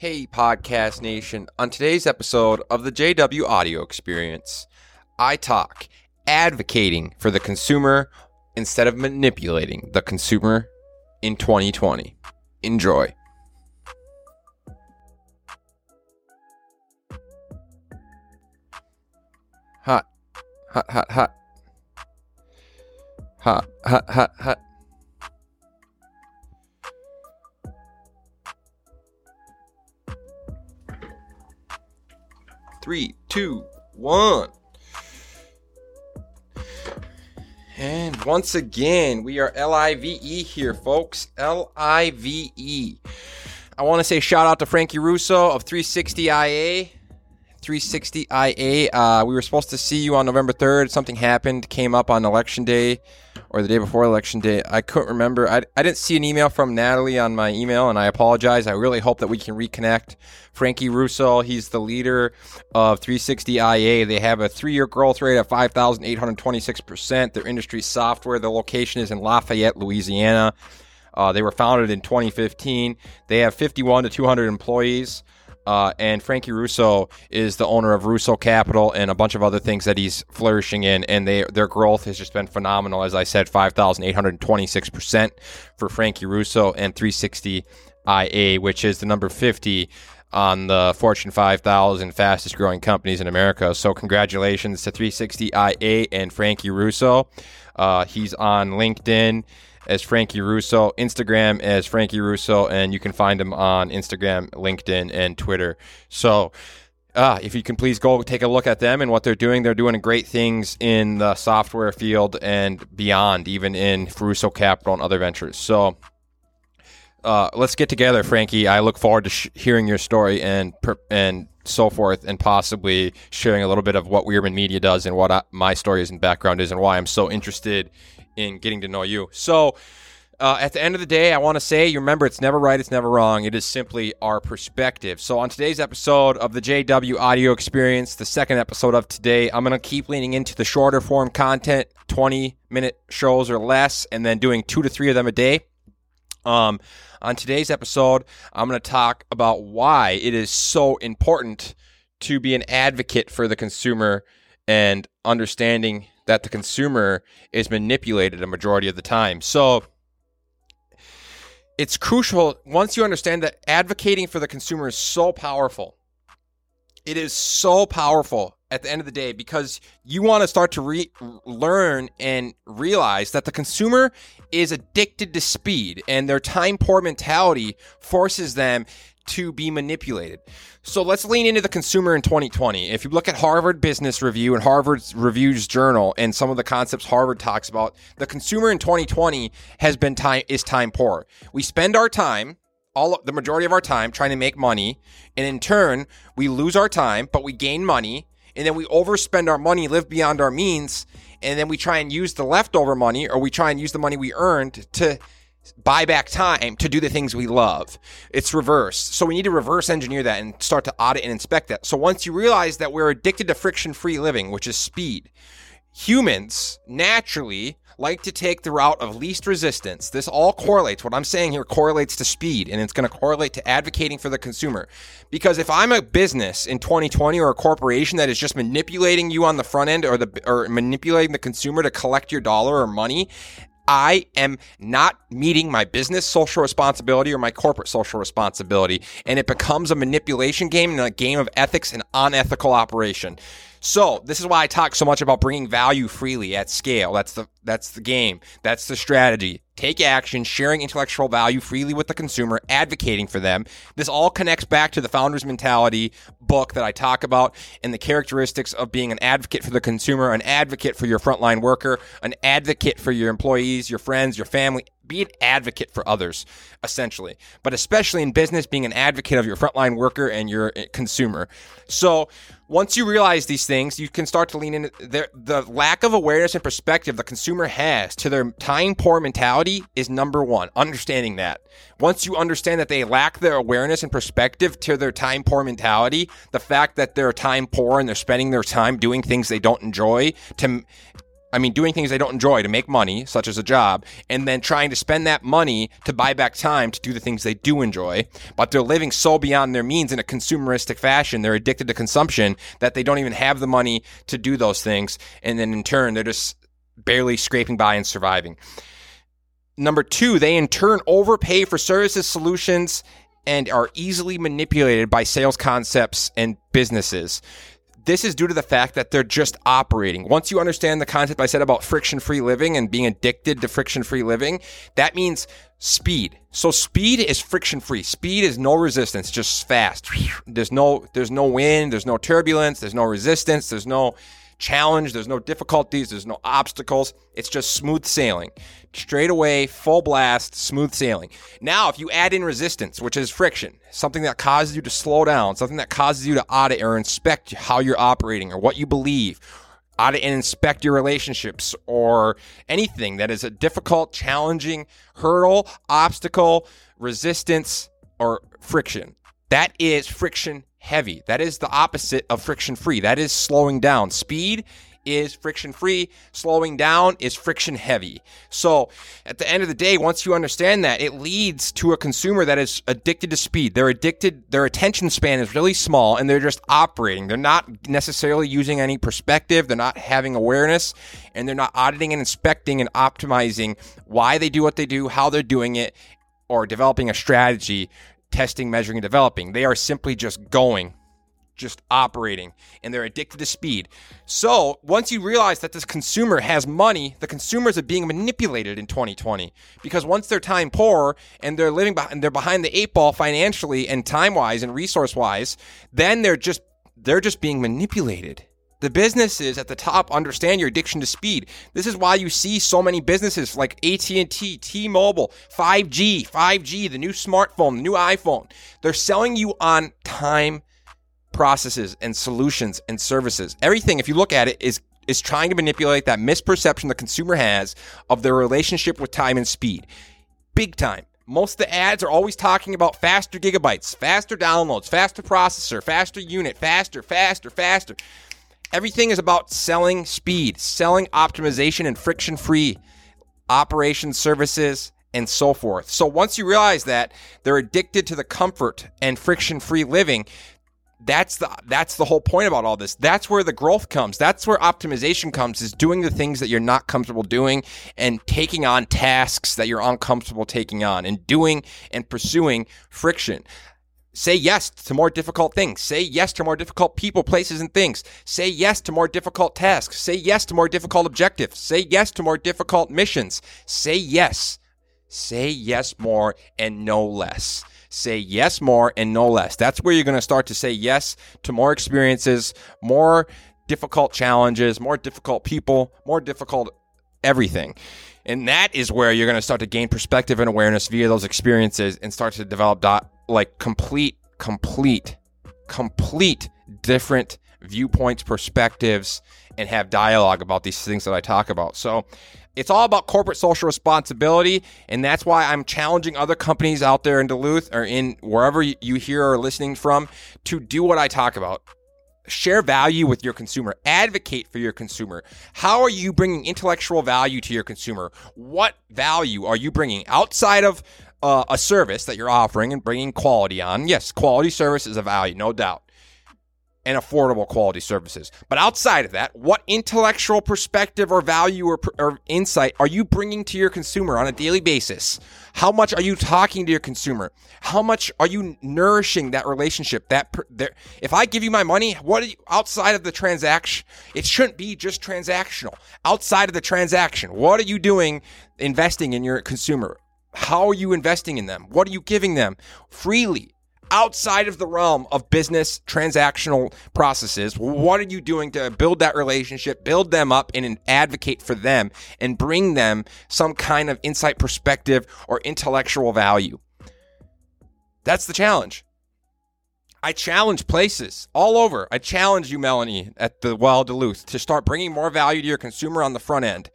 Hey, Podcast Nation. On today's episode of the JW Audio Experience, I talk advocating for the consumer instead of manipulating the consumer in 2020. Enjoy. Hot, hot, hot, hot. Hot, hot, hot, hot. Three, two, one. And once again, we are LIVE here, folks. LIVE. I want to say shout out to Frankie Russo of 360IA. 360IA. We were supposed to see you on November 3rd. Something happened, came up on Election Day or the day before Election Day. I couldn't remember. I didn't see an email from Natalie on my email, and I apologize. I really hope that we can reconnect. Frankie Russo, he's the leader of 360IA. They have a three-year growth rate of 5,826%. Their industry software, their location is in Lafayette, Louisiana. They were founded in 2015. They have 51 to 200 employees. And Frankie Russo is the owner of Russo Capital and a bunch of other things that he's flourishing in. And their growth has just been phenomenal. As I said, 5,826% for Frankie Russo and 360IA, which is the number 50 on the Fortune 5,000 fastest growing companies in America. So congratulations to 360IA and Frankie Russo. He's on LinkedIn as Frankie Russo, Instagram as Frankie Russo, and you can find him on Instagram, LinkedIn, and Twitter. So if you can please go take a look at them and what they're doing. They're doing great things in the software field and beyond, even in Russo Capital and other ventures. So let's get together, Frankie. I look forward to hearing your story and so forth, and possibly sharing a little bit of what Wierman Media does and what my story is and background is and why I'm so interested in getting to know you. So at the end of the day, I want to say, you remember, it's never right, it's never wrong. It is simply our perspective. So on today's episode of the JW Audio Experience, the second episode of today, I'm going to keep leaning into the shorter form content, 20-minute shows or less, and then doing 2 to 3 of them a day. On today's episode, I'm going to talk about why it is so important to be an advocate for the consumer and understanding that the consumer is manipulated a majority of the time. So it's crucial, once you understand that advocating for the consumer is so powerful. It is so powerful at the end of the day, because you want to start to learn and realize that the consumer is addicted to speed, and their time-poor mentality forces them to be manipulated. So let's lean into the consumer in 2020. If you look at Harvard Business Review and Harvard's Review's Journal and some of the concepts Harvard talks about, the consumer in 2020 has been time poor. We spend our time, the majority of our time, trying to make money, and in turn, we lose our time, but we gain money. And then we overspend our money, live beyond our means, and then we try and use the leftover money, or we try and use the money we earned to buy back time to do the things we love. It's reverse. So we need to reverse engineer that and start to audit and inspect that. So once you realize that we're addicted to friction-free living, which is speed, humans naturally like to take the route of least resistance. This all correlates. What I'm saying here correlates to speed, and it's going to correlate to advocating for the consumer. Because if I'm a business in 2020 or a corporation that is just manipulating you on the front end, or manipulating the consumer to collect your dollar or money, I am not meeting my business social responsibility or my corporate social responsibility. And it becomes a manipulation game and a game of ethics and unethical operation. So this is why I talk so much about bringing value freely at scale. That's the game. That's the strategy. Take action, sharing intellectual value freely with the consumer, advocating for them. This all connects back to the Founders Mentality book that I talk about, and the characteristics of being an advocate for the consumer, an advocate for your frontline worker, an advocate for your employees, your friends, your family. Be an advocate for others, essentially, but especially in business, being an advocate of your frontline worker and your consumer. So once you realize these things, you can start to lean into the lack of awareness and perspective the consumer has to their time-poor mentality is number one, understanding that. Once you understand that they lack their awareness and perspective to their time-poor mentality, the fact that they're time-poor and they're spending their time doing things they don't enjoy to I mean, doing things they don't enjoy to make money, such as a job, and then trying to spend that money to buy back time to do the things they do enjoy, but they're living so beyond their means in a consumeristic fashion. They're addicted to consumption that they don't even have the money to do those things. And then in turn, they're just barely scraping by and surviving. Number two, they in turn overpay for services, solutions, and are easily manipulated by sales concepts and businesses. This is due to the fact that they're just operating. Once you understand the concept I said about friction-free living and being addicted to friction-free living, that means speed. So speed is friction-free. Speed is no resistance, just fast. There's no wind, there's no turbulence, there's no resistance, there's no challenge, there's no difficulties, there's no obstacles. It's just smooth sailing. Straight away, full blast, smooth sailing. Now, if you add in resistance, which is friction, something that causes you to slow down, something that causes you to audit or inspect how you're operating or what you believe, audit and inspect your relationships or anything that is a difficult, challenging hurdle, obstacle, resistance, or friction. That is friction heavy. That is the opposite of friction free. That is slowing down. Speed is friction free. Slowing down is friction heavy. So at the end of the day, once you understand that, it leads to a consumer that is addicted to speed. They're addicted. Their attention span is really small and they're just operating. They're not necessarily using any perspective. They're not having awareness and they're not auditing and inspecting and optimizing why they do what they do, how they're doing it, or developing a strategy. Testing, measuring, and developing. They are simply just going, just operating, and they're addicted to speed. So once you realize that this consumer has money, the consumers are being manipulated in 2020 because once they're time poor and they're living behind, and they're behind the eight ball financially and time-wise and resource-wise, then they're just being manipulated. The businesses at the top understand your addiction to speed. This is why you see so many businesses like AT&T, T-Mobile, 5G, the new smartphone, the new iPhone. They're selling you on time, processes, and solutions and services. Everything, if you look at it, is trying to manipulate that misperception the consumer has of their relationship with time and speed. Big time. Most of the ads are always talking about faster gigabytes, faster downloads, faster processor, faster unit, faster. Everything is about selling speed, selling optimization and friction-free operations, services, and so forth. So once you realize that they're addicted to the comfort and friction-free living, that's the whole point about all this. That's where the growth comes. That's where optimization comes, is doing the things that you're not comfortable doing and taking on tasks that you're uncomfortable taking on and doing and pursuing friction. Say yes to more difficult things. Say yes to more difficult people, places, and things. Say yes to more difficult tasks. Say yes to more difficult objectives. Say yes to more difficult missions. Say yes. Say yes more and no less. Say yes more and no less. That's where you're going to start to say yes to more experiences, more difficult challenges, more difficult people, more difficult everything. And that is where you're going to start to gain perspective and awareness via those experiences and start to develop complete different viewpoints, perspectives, and have dialogue about these things that I talk about. So it's all about corporate social responsibility, and that's why I'm challenging other companies out there in Duluth or in wherever you hear or listening from to do what I talk about. Share value with your consumer. Advocate for your consumer. How are you bringing intellectual value to your consumer? What value are you bringing outside of a service that you're offering and bringing quality on? Yes, quality service is a value, no doubt, and affordable quality services. But outside of that, what intellectual perspective or value or insight are you bringing to your consumer on a daily basis? How much are you talking to your consumer? How much are you nourishing that relationship? If I give you my money, what are you, outside of the transaction? It shouldn't be just transactional. Outside of the transaction, what are you doing investing in your consumer? How are you investing in them? What are you giving them freely outside of the realm of business transactional processes? What are you doing to build that relationship, build them up, and advocate for them and bring them some kind of insight, perspective, or intellectual value? That's the challenge. I challenge places all over. I challenge you, Melanie, at the Well Duluth, to start bringing more value to your consumer on the front end.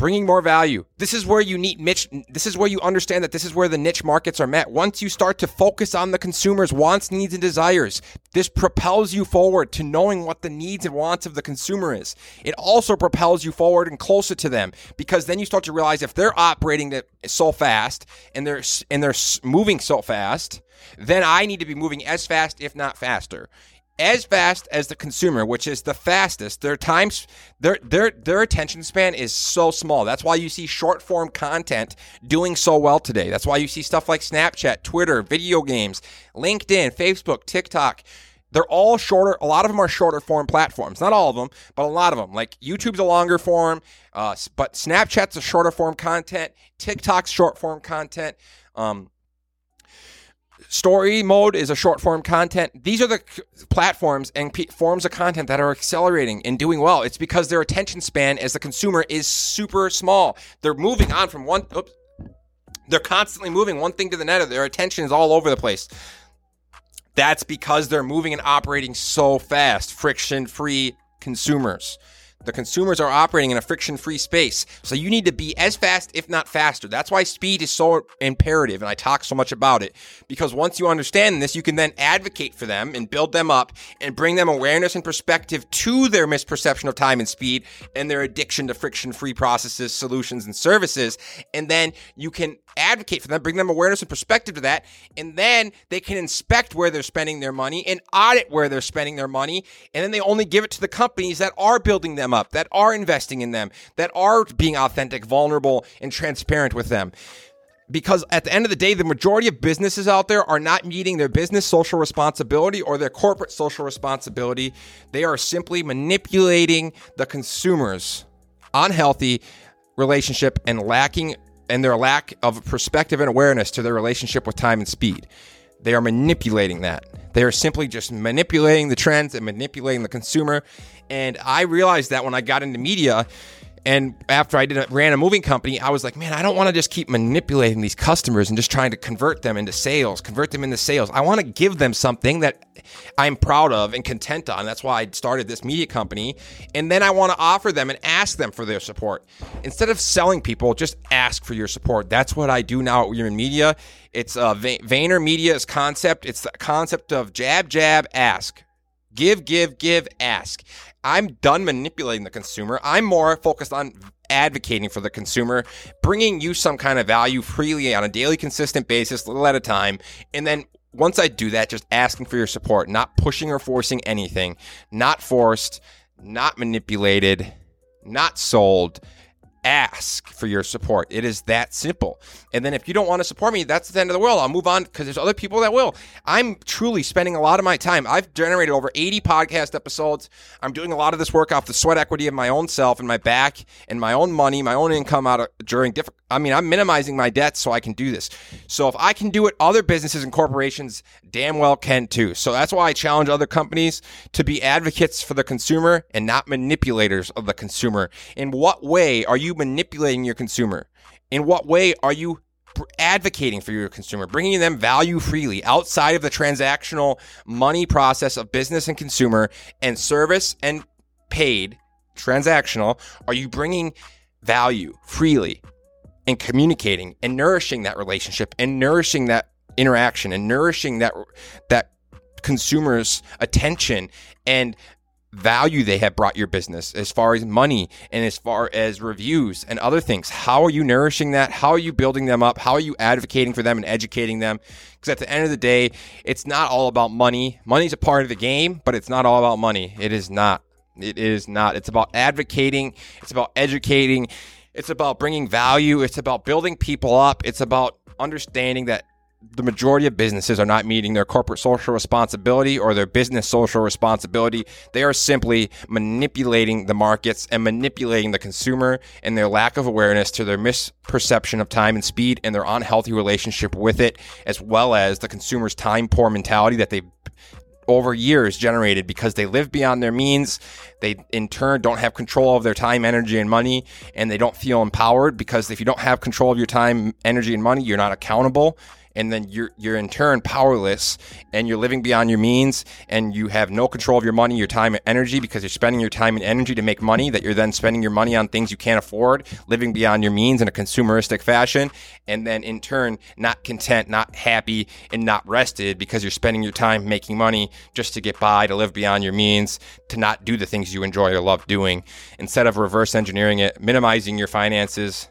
bringing more value. This is where you need niche. This is where you understand that this is where the niche markets are met. Once you start to focus on the consumer's wants, needs, and desires, this propels you forward to knowing what the needs and wants of the consumer is. It also propels you forward and closer to them, because then you start to realize if they're operating so fast and they're moving so fast, then I need to be moving as fast, if not faster. As fast as the consumer, which is the fastest. Their attention span is so small. That's why you see short form content doing so well today. That's why you see stuff like Snapchat, Twitter, video games, LinkedIn, Facebook, TikTok. They're all shorter. A lot of them are shorter form platforms. Not all of them, but a lot of them. Like YouTube's a longer form, but Snapchat's a shorter form content. TikTok's short form content. Story mode is a short form content. These are the platforms and forms of content that are accelerating and doing well. It's because their attention span as the consumer is super small. They're moving on from one. They're constantly moving one thing to the next. Their attention is all over the place. That's because they're moving and operating so fast. Friction-free consumers. The consumers are operating in a friction-free space. So you need to be as fast, if not faster. That's why speed is so imperative, and I talk so much about it. Because once you understand this, you can then advocate for them and build them up and bring them awareness and perspective to their misperception of time and speed and their addiction to friction-free processes, solutions, and services. And then you can advocate for them, bring them awareness and perspective to that. And then they can inspect where they're spending their money and audit where they're spending their money. And then they only give it to the companies that are building them up, that are investing in them, that are being authentic, vulnerable, and transparent with them. Because at the end of the day, the majority of businesses out there are not meeting their business social responsibility or their corporate social responsibility. They are simply manipulating the consumers, unhealthy relationship, and lacking and their lack of perspective and awareness to their relationship with time and speed. They are manipulating that. They are simply just manipulating the trends and manipulating the consumer. And I realized that when I got into media, and after I ran a moving company, I was like, man, I don't want to just keep manipulating these customers and just trying to convert them into sales. I want to give them something that I'm proud of and content on. That's why I started this media company. And then I want to offer them and ask them for their support. Instead of selling people, just ask for your support. That's what I do now at Wierman Media. It's Vayner Media's concept. It's the concept of jab, jab, ask. Give, ask. I'm done manipulating the consumer. I'm more focused on advocating for the consumer, bringing you some kind of value freely on a daily, consistent basis, little at a time. And then once I do that, just asking for your support, not pushing or forcing anything, not forced, not manipulated, not sold. Ask for your support. It is that simple. And then if you don't want to support me, that's the end of the world. I'll move on because there's other people that will. I'm truly spending a lot of my time. I've generated over 80 podcast episodes. I'm doing a lot of this work off the sweat equity of my own self and my back and my own money, my own income I'm minimizing my debt so I can do this. So if I can do it, other businesses and corporations damn well can too. So that's why I challenge other companies to be advocates for the consumer and not manipulators of the consumer. In what way are you manipulating your consumer? In what way are you advocating for your consumer, bringing them value freely outside of the transactional money process of business and consumer and service and paid transactional? Are you bringing value freely and communicating and nourishing that relationship and nourishing that interaction and nourishing that consumer's attention and value they have brought your business as far as money and as far as reviews and other things? How are you nourishing that? How are you building them up? How are you advocating for them and educating them? Because at the end of the day, it's not all about money. Money's a part of the game, but it's not all about money. It is not. It's about advocating. It's about educating. It's about bringing value. It's about building people up. It's about understanding that the majority of businesses are not meeting their corporate social responsibility or their business social responsibility. They are simply manipulating the markets and manipulating the consumer and their lack of awareness to their misperception of time and speed and their unhealthy relationship with it, as well as the consumer's time-poor mentality that they over years generated because they live beyond their means. They in turn don't have control of their time, energy, and money, and they don't feel empowered because if you don't have control of your time, energy, and money, you're not accountable. and then you're in turn powerless, and you're living beyond your means, and you have no control of your money, your time, and energy, because you're spending your time and energy to make money that you're then spending your money on things you can't afford, living beyond your means in a consumeristic fashion, and then in turn not content, not happy, and not rested because you're spending your time making money just to get by, to live beyond your means, to not do the things you enjoy or love doing. Instead of reverse engineering it, minimizing your finances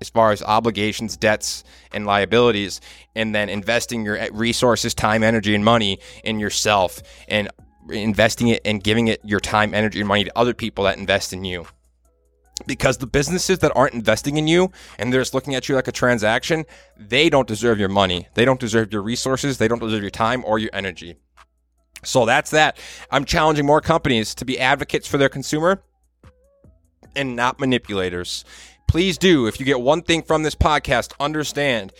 as far as obligations, debts, and liabilities, and then investing your resources, time, energy, and money in yourself, and investing it and giving it your time, energy, and money to other people that invest in you. Because the businesses that aren't investing in you and they're just looking at you like a transaction, they don't deserve your money. They don't deserve your resources. They don't deserve your time or your energy. So that's that. I'm challenging more companies to be advocates for their consumer and not manipulators. Please do. If you get one thing from this podcast, understand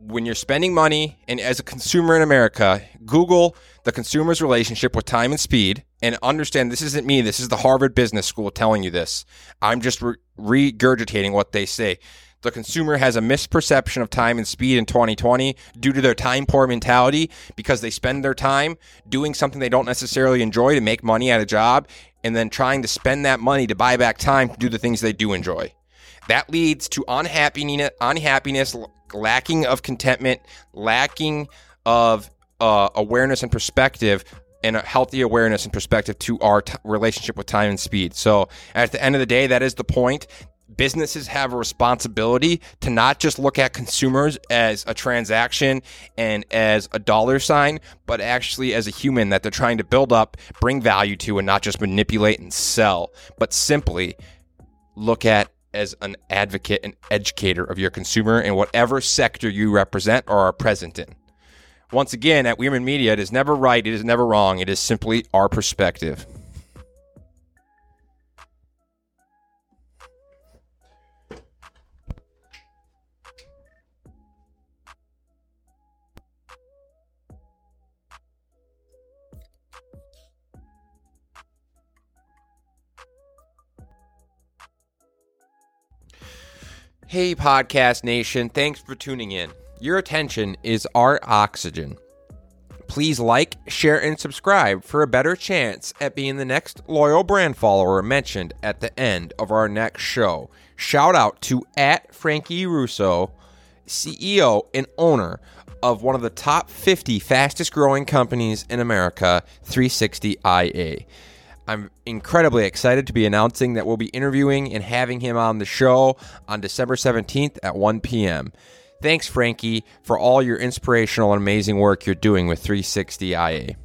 when you're spending money, and as a consumer in America, Google the consumer's relationship with time and speed, and understand this isn't me. This is the Harvard Business School telling you this. I'm just regurgitating what they say. The consumer has a misperception of time and speed in 2020 due to their time poor mentality, because they spend their time doing something they don't necessarily enjoy to make money at a job, and then trying to spend that money to buy back time to do the things they do enjoy. That leads to unhappiness, lacking of contentment, lacking of awareness and perspective, and a healthy awareness and perspective to our relationship with time and speed. So at the end of the day, that is the point. Businesses have a responsibility to not just look at consumers as a transaction and as a dollar sign, but actually as a human that they're trying to build up, bring value to, and not just manipulate and sell, but simply look at as an advocate and educator of your consumer in whatever sector you represent or are present in. Once again, at Wierman Media, it is never right, it is never wrong, it is simply our perspective. Hey, Podcast Nation, thanks for tuning in. Your attention is our oxygen. Please like, share, and subscribe for a better chance at being the next loyal brand follower mentioned at the end of our next show. Shout out to @FrankieRusso, CEO and owner of one of the top 50 fastest growing companies in America, 360IA. I'm incredibly excited to be announcing that we'll be interviewing and having him on the show on December 17th at 1 p.m. Thanks, Frankie, for all your inspirational and amazing work you're doing with 360IA.